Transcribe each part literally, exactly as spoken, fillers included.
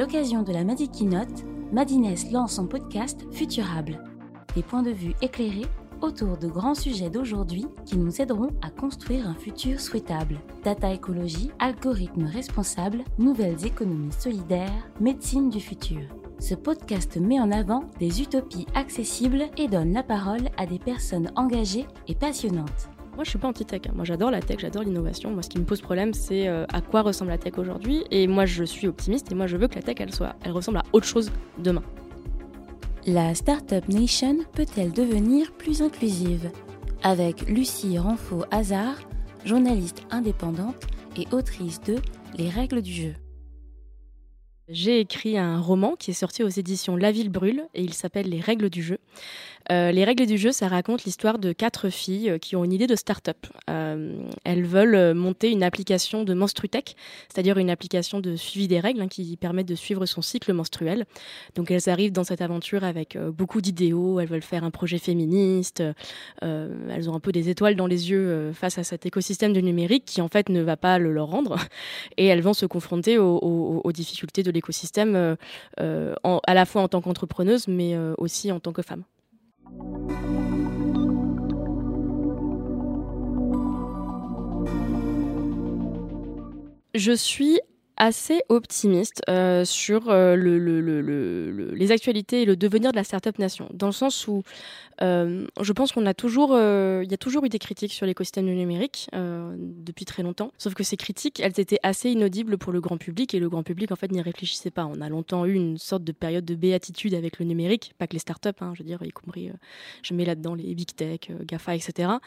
l'occasion de la Madi Keynote, Madines lance son podcast Futurable. Des points de vue éclairés autour de grands sujets d'aujourd'hui qui nous aideront à construire un futur souhaitable. Data écologie, algorithmes responsables, nouvelles économies solidaires, médecine du futur. Ce podcast met en avant des utopies accessibles et donne la parole à des personnes engagées et passionnantes. Moi, je ne suis pas anti-tech. Moi, j'adore la tech, j'adore l'innovation. Moi, ce qui me pose problème, c'est à quoi ressemble la tech aujourd'hui. Et moi, je suis optimiste et moi, je veux que la tech, elle, soit, elle ressemble à autre chose demain. La Startup Nation peut-elle devenir plus inclusive ? Avec Lucie Renfaux-Hazard, journaliste indépendante et autrice de Les Règles du jeu. J'ai écrit un roman qui est sorti aux éditions La Ville Brûle et il s'appelle Les Règles du jeu. Euh, les Règles du jeu, ça raconte l'histoire de quatre filles qui ont une idée de start-up. Euh, elles veulent monter une application de menstruTech, c'est-à-dire une application de suivi des règles hein, qui permet de suivre son cycle menstruel. Donc elles arrivent dans cette aventure avec euh, beaucoup d'idéaux, elles veulent faire un projet féministe, euh, elles ont un peu des étoiles dans les yeux euh, face à cet écosystème du numérique qui en fait ne va pas le leur rendre et elles vont se confronter aux, aux, aux difficultés de l'écosystème euh, euh, en, à la fois en tant qu'entrepreneuse mais euh, aussi en tant que femme. Je suis assez optimiste euh, sur euh, le, le, le, le, les actualités et le devenir de la Startup Nation, dans le sens où euh, je pense qu'on a toujours, euh, y a toujours eu des critiques sur l'écosystème du numérique euh, depuis très longtemps, sauf que ces critiques, elles étaient assez inaudibles pour le grand public, et le grand public, en fait, n'y réfléchissait pas. On a longtemps eu une sorte de période de béatitude avec le numérique, pas que les startups, hein, je veux dire, y compris, euh, je mets là-dedans les big tech, euh, GAFA, et cetera.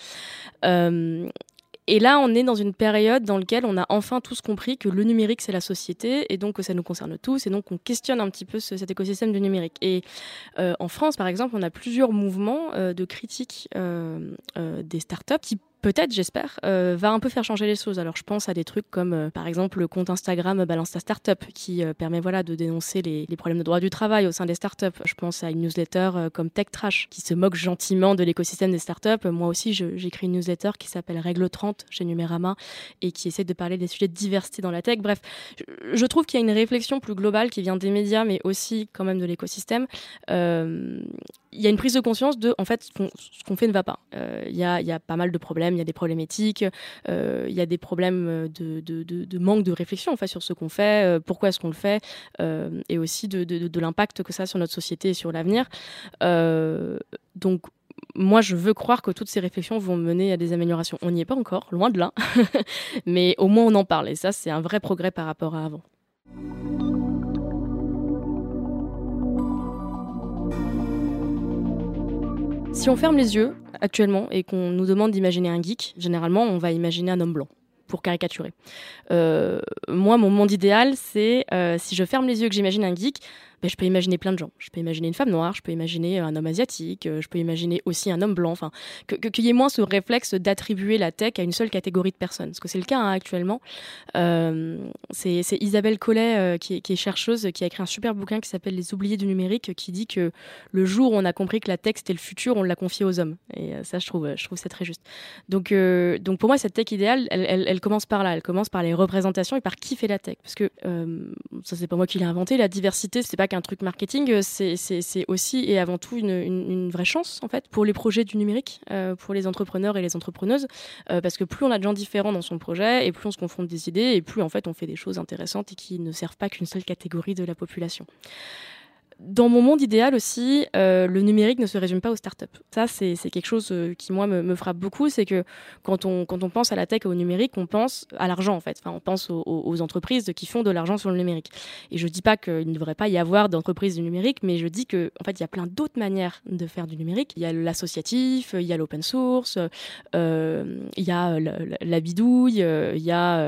Euh, Et là, on est dans une période dans laquelle on a enfin tous compris que le numérique, c'est la société, et donc que ça nous concerne tous, et donc on questionne un petit peu ce, cet écosystème du numérique. Et euh, en France, par exemple, on a plusieurs mouvements euh, de critiques euh, euh, des startups qui peut-être, j'espère, euh, va un peu faire changer les choses. Alors, je pense à des trucs comme, euh, par exemple, le compte Instagram Balance ta Startup, qui euh, permet voilà, de dénoncer les, les problèmes de droit du travail au sein des startups. Je pense à une newsletter euh, comme Tech Trash, qui se moque gentiment de l'écosystème des startups. Moi aussi, je, j'écris une newsletter qui s'appelle Règle trente chez Numérama et qui essaie de parler des sujets de diversité dans la tech. Bref, je, je trouve qu'il y a une réflexion plus globale qui vient des médias, mais aussi quand même de l'écosystème. Euh, il y a une prise de conscience de, en fait, ce qu'on, ce qu'on fait ne va pas. Euh, il y a, il y a pas mal de problèmes. Il y a des problèmes éthiques, euh, il y a des problèmes de, de, de, de manque de réflexion en fait, sur ce qu'on fait, euh, pourquoi est-ce qu'on le fait, euh, et aussi de, de, de l'impact que ça a sur notre société et sur l'avenir. Euh, donc, moi, je veux croire que toutes ces réflexions vont mener à des améliorations. On n'y est pas encore, loin de là, mais au moins on en parle, et ça, c'est un vrai progrès par rapport à avant. Si on ferme les yeux actuellement et qu'on nous demande d'imaginer un geek, généralement on va imaginer un homme blanc pour caricaturer. Euh, moi, mon monde idéal, c'est euh, si je ferme les yeux et que j'imagine un geek, ben, je peux imaginer plein de gens. Je peux imaginer une femme noire, je peux imaginer un homme asiatique, je peux imaginer aussi un homme blanc. Enfin, que, que, qu'il y ait moins ce réflexe d'attribuer la tech à une seule catégorie de personnes. Parce que c'est le cas hein, actuellement. Euh, c'est, c'est Isabelle Collet, euh, qui, qui est chercheuse, qui a écrit un super bouquin qui s'appelle « Les oubliés du numérique », qui dit que le jour où on a compris que la tech, c'était le futur, on l'a confié aux hommes. Et euh, ça, je trouve, je trouve ça très juste. Donc, euh, donc pour moi, cette tech idéale, elle, elle, elle commence par là. Elle commence par les représentations et par qui fait la tech. Parce que euh, ça, c'est pas moi qui l'ai inventé. La diversité, c'est pas un truc marketing, c'est, c'est, c'est aussi et avant tout une, une, une vraie chance en fait pour les projets du numérique, euh, pour les entrepreneurs et les entrepreneuses, euh, parce que plus on a de gens différents dans son projet et plus on se confronte des idées et plus en fait on fait des choses intéressantes et qui ne servent pas qu'une seule catégorie de la population. Dans mon monde idéal aussi, euh, le numérique ne se résume pas aux startups. Ça, c'est, c'est quelque chose euh, qui, moi, me, me frappe beaucoup. C'est que quand on, quand on pense à la tech et au numérique, on pense à l'argent, en fait. Enfin, on pense aux, aux entreprises qui font de l'argent sur le numérique. Et je ne dis pas qu'il ne devrait pas y avoir d'entreprises du numérique, mais je dis qu'en en fait, il y a plein d'autres manières de faire du numérique. Il y a l'associatif, il y a l'open source, euh, il y a la, la, la bidouille, il y a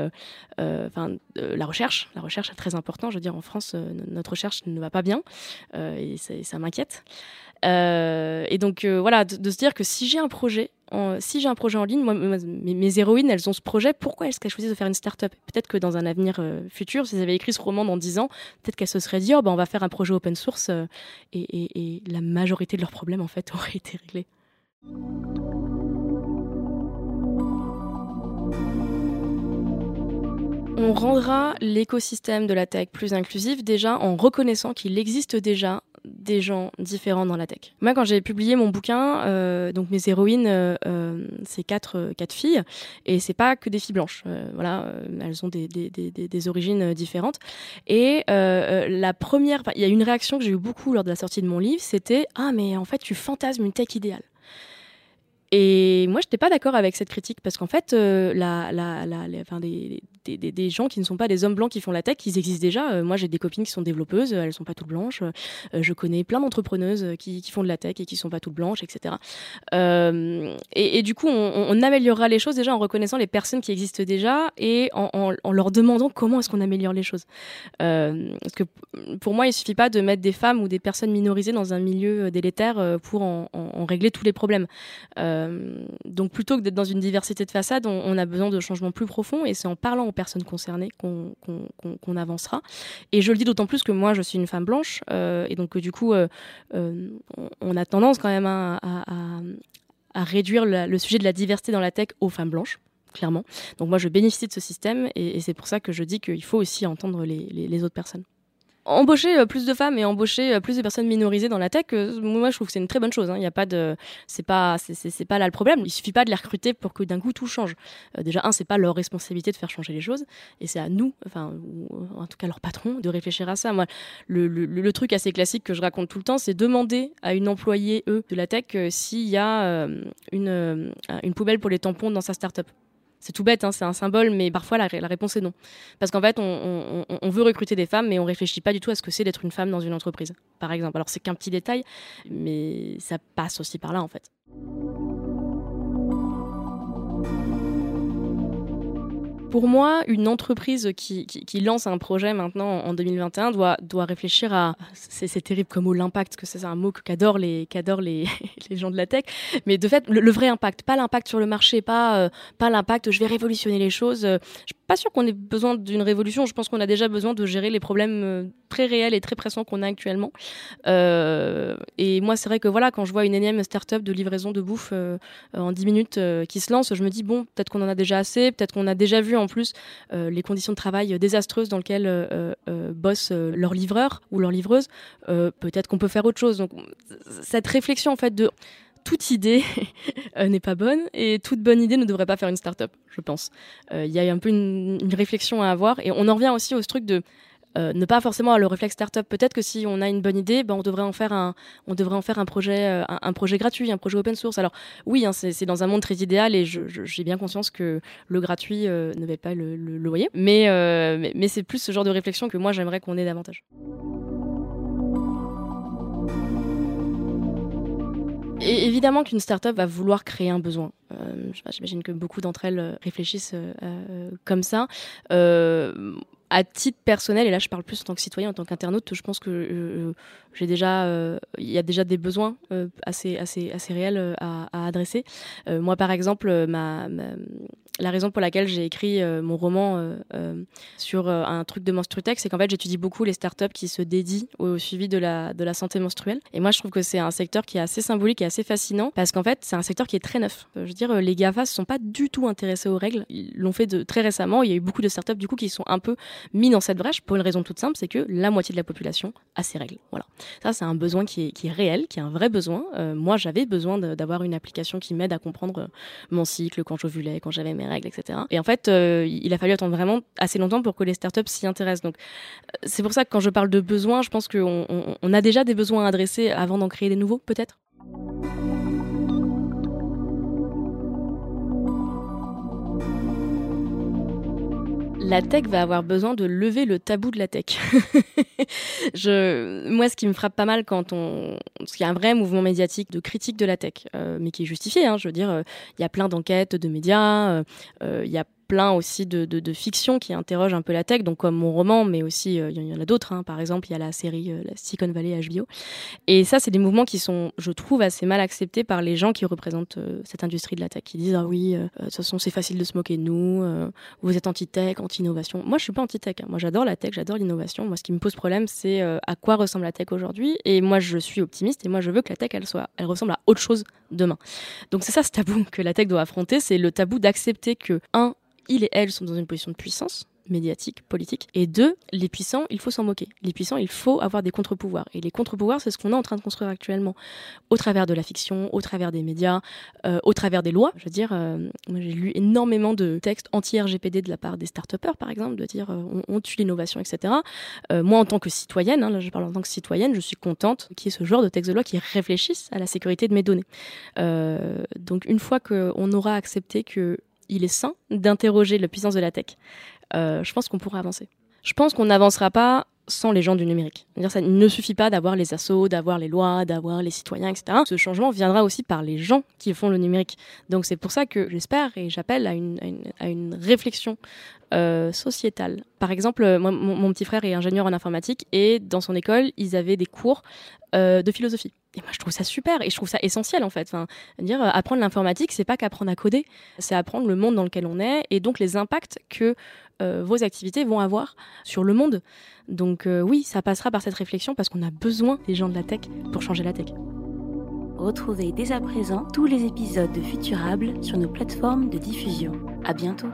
euh, enfin, euh, la recherche. La recherche est très importante. Je veux dire, en France, euh, notre recherche ne va pas bien. Euh, et ça, ça m'inquiète. Euh, et donc euh, voilà, de, de se dire que si j'ai un projet, en, si j'ai un projet en ligne, moi, mes, mes héroïnes, elles ont ce projet. Pourquoi est-ce qu'elles choisissent de faire une start-up ? Peut-être que dans un avenir euh, futur, si elles avaient écrit ce roman dans dix ans, peut-être qu'elles se seraient dit, oh, bah, on va faire un projet open source, euh, et, et, et la majorité de leurs problèmes en fait auraient été réglés. On rendra l'écosystème de la tech plus inclusif déjà en reconnaissant qu'il existe déjà des gens différents dans la tech. Moi, quand j'ai publié mon bouquin, euh, donc mes héroïnes, euh, c'est quatre, quatre filles, et c'est pas que des filles blanches. Euh, voilà, elles ont des, des, des, des origines différentes. Et euh, la première, il y a une réaction que j'ai eu beaucoup lors de la sortie de mon livre, c'était « Ah, mais en fait, tu fantasmes une tech idéale ». Et moi, je n'étais pas d'accord avec cette critique parce qu'en fait, euh, la, la, la, la, enfin, des, des, des, des gens qui ne sont pas des hommes blancs qui font la tech, ils existent déjà. Euh, moi, j'ai des copines qui sont développeuses, elles ne sont pas toutes blanches. Euh, je connais plein d'entrepreneuses qui, qui font de la tech et qui ne sont pas toutes blanches, et cetera. Euh, et, et du coup, on, on améliorera les choses déjà en reconnaissant les personnes qui existent déjà et en, en, en leur demandant comment est-ce qu'on améliore les choses. Euh, parce que pour moi, il ne suffit pas de mettre des femmes ou des personnes minorisées dans un milieu délétère pour en, en, en régler tous les problèmes. Euh, Donc plutôt que d'être dans une diversité de façade, on, on a besoin de changements plus profonds et c'est en parlant aux personnes concernées qu'on, qu'on, qu'on, qu'on avancera. Et je le dis d'autant plus que moi, je suis une femme blanche euh, et donc du coup, euh, euh, on a tendance quand même à, à, à réduire la, le sujet de la diversité dans la tech aux femmes blanches, clairement. Donc moi, je bénéficie de ce système et, et c'est pour ça que je dis qu'il faut aussi entendre les, les, les autres personnes. Embaucher plus de femmes et embaucher plus de personnes minorisées dans la tech, moi je trouve que c'est une très bonne chose. Il y a pas de, c'est pas, c'est, c'est, c'est pas là le problème. Il suffit pas de les recruter pour que d'un coup tout change. Euh, déjà un, c'est pas leur responsabilité de faire changer les choses, et c'est à nous, enfin ou, en tout cas leur patron, de réfléchir à ça. Moi, le, le, le truc assez classique que je raconte tout le temps, c'est demander à une employée eux de la tech euh, s'il y a euh, une, euh, une poubelle pour les tampons dans sa startup. C'est tout bête, hein, c'est un symbole, mais parfois la, la réponse est non. Parce qu'en fait, on, on, on veut recruter des femmes, mais on ne réfléchit pas du tout à ce que c'est d'être une femme dans une entreprise, par exemple. Alors c'est qu'un petit détail, mais ça passe aussi par là, en fait. Pour moi, une entreprise qui, qui, qui lance un projet maintenant en deux mille vingt et un doit, doit réfléchir à... C'est, c'est terrible comme mot, l'impact, parce que ça, c'est un mot qu'adorent les, qu'adorent les, les gens de la tech. Mais de fait, le, le vrai impact, pas l'impact sur le marché, pas, euh, pas l'impact, je vais révolutionner les choses. Je ne suis pas sûre qu'on ait besoin d'une révolution. Je pense qu'on a déjà besoin de gérer les problèmes très réels et très pressants qu'on a actuellement. Euh, et moi, c'est vrai que voilà, quand je vois une énième start-up de livraison de bouffe euh, en dix minutes euh, qui se lance, je me dis, bon, peut-être qu'on en a déjà assez, peut-être qu'on a déjà vu en plus euh, les conditions de travail désastreuses dans lesquelles euh, euh, bossent euh, leurs livreurs ou leurs livreuses, euh, peut-être qu'on peut faire autre chose. Donc cette réflexion en fait de toute idée n'est pas bonne et toute bonne idée ne devrait pas faire une start-up, je pense. Il euh, y a un peu une, une réflexion à avoir et on en revient aussi au ce truc de Euh, ne pas forcément à le réflexe start-up. Peut-être que si on a une bonne idée, ben on devrait en faire un, on devrait en faire un projet, euh, un, un projet gratuit, un projet open source. Alors oui, hein, c'est, c'est dans un monde très idéal et je, je, j'ai bien conscience que le gratuit euh, ne paie pas le, le loyer. Mais, euh, mais, mais c'est plus ce genre de réflexion que moi j'aimerais qu'on ait davantage. Et évidemment qu'une start-up va vouloir créer un besoin. Euh, je sais pas, j'imagine que beaucoup d'entre elles réfléchissent euh, euh, comme ça. Euh, À titre personnel, et là je parle plus en tant que citoyen, en tant qu'internaute, je pense que euh, j'ai déjà, euh, y a déjà des besoins euh, assez, assez, assez réels euh, à, à adresser. Euh, moi par exemple, ma, ma, la raison pour laquelle j'ai écrit euh, mon roman euh, euh, sur euh, un truc de menstruTech, c'est qu'en fait j'étudie beaucoup les startups qui se dédient au suivi de la, de la santé menstruelle. Et moi je trouve que c'est un secteur qui est assez symbolique et assez fascinant, parce qu'en fait c'est un secteur qui est très neuf. Je veux dire, les GAFA ne se sont pas du tout intéressés aux règles, ils l'ont fait de, très récemment, il y a eu beaucoup de startups du coup qui sont un peu... mis dans cette brèche pour une raison toute simple, c'est que la moitié de la population a ses règles. Voilà. Ça, c'est un besoin qui est, qui est réel, qui est un vrai besoin. Euh, moi, j'avais besoin de, d'avoir une application qui m'aide à comprendre euh, mon cycle, quand j'ovulais, quand j'avais mes règles, et cetera. Et en fait, euh, il a fallu attendre vraiment assez longtemps pour que les startups s'y intéressent. Donc, euh, c'est pour ça que quand je parle de besoins, je pense qu'on on, on a déjà des besoins à adresser avant d'en créer des nouveaux, peut-être. La tech va avoir besoin de lever le tabou de la tech. je, moi, ce qui me frappe pas mal quand on... Parce qu'il y a un vrai mouvement médiatique de critique de la tech, euh, mais qui est justifié. Hein, je veux dire, il euh, y a plein d'enquêtes de médias, il euh, y a plein aussi de, de, de fiction qui interroge un peu la tech, donc comme mon roman, mais aussi euh, y en a d'autres, hein. Par exemple il y a la série euh, la Silicon Valley H B O, et ça c'est des mouvements qui sont, je trouve, assez mal acceptés par les gens qui représentent euh, cette industrie de la tech, qui disent « ah oui, euh, de toute façon c'est facile de se moquer de nous, euh, vous êtes anti-tech, anti-innovation ». Moi je suis pas anti-tech, hein. Moi j'adore la tech, j'adore l'innovation, moi ce qui me pose problème c'est euh, à quoi ressemble la tech aujourd'hui, et moi je suis optimiste, et moi je veux que la tech elle, soit, elle ressemble à autre chose demain. Donc c'est ça ce tabou que la tech doit affronter, c'est le tabou d'accepter que, un, ils et elles sont dans une position de puissance médiatique, politique. Et deux, les puissants, il faut s'en moquer. Les puissants, il faut avoir des contre-pouvoirs. Et les contre-pouvoirs, c'est ce qu'on est en train de construire actuellement, au travers de la fiction, au travers des médias, euh, au travers des lois. Je veux dire, euh, moi, j'ai lu énormément de textes anti-R G P D de la part des start-upers, par exemple, de dire euh, on, on tue l'innovation, et cetera. Euh, moi, en tant que citoyenne, hein, là je parle en tant que citoyenne, je suis contente qu'il y ait ce genre de textes de loi qui réfléchissent à la sécurité de mes données. Euh, donc, une fois qu'on aura accepté que il est sain d'interroger la puissance de la tech, Euh, je pense qu'on pourra avancer. Je pense qu'on n'avancera pas sans les gens du numérique. C'est-à-dire, ça ne suffit pas d'avoir les assos, d'avoir les lois, d'avoir les citoyens, et cetera. Ce changement viendra aussi par les gens qui font le numérique. Donc c'est pour ça que j'espère et j'appelle à une, à une, à une réflexion euh, sociétale. Par exemple, moi, mon, mon petit frère est ingénieur en informatique et dans son école, ils avaient des cours euh, de philosophie. Et moi, je trouve ça super et je trouve ça essentiel, en fait. Enfin, dire, euh, apprendre l'informatique, c'est pas qu'apprendre à coder, c'est apprendre le monde dans lequel on est et donc les impacts que euh, vos activités vont avoir sur le monde. Donc euh, oui, ça passera par cette réflexion parce qu'on a besoin des gens de la tech pour changer la tech. Retrouvez dès à présent tous les épisodes de Futurable sur nos plateformes de diffusion. À bientôt.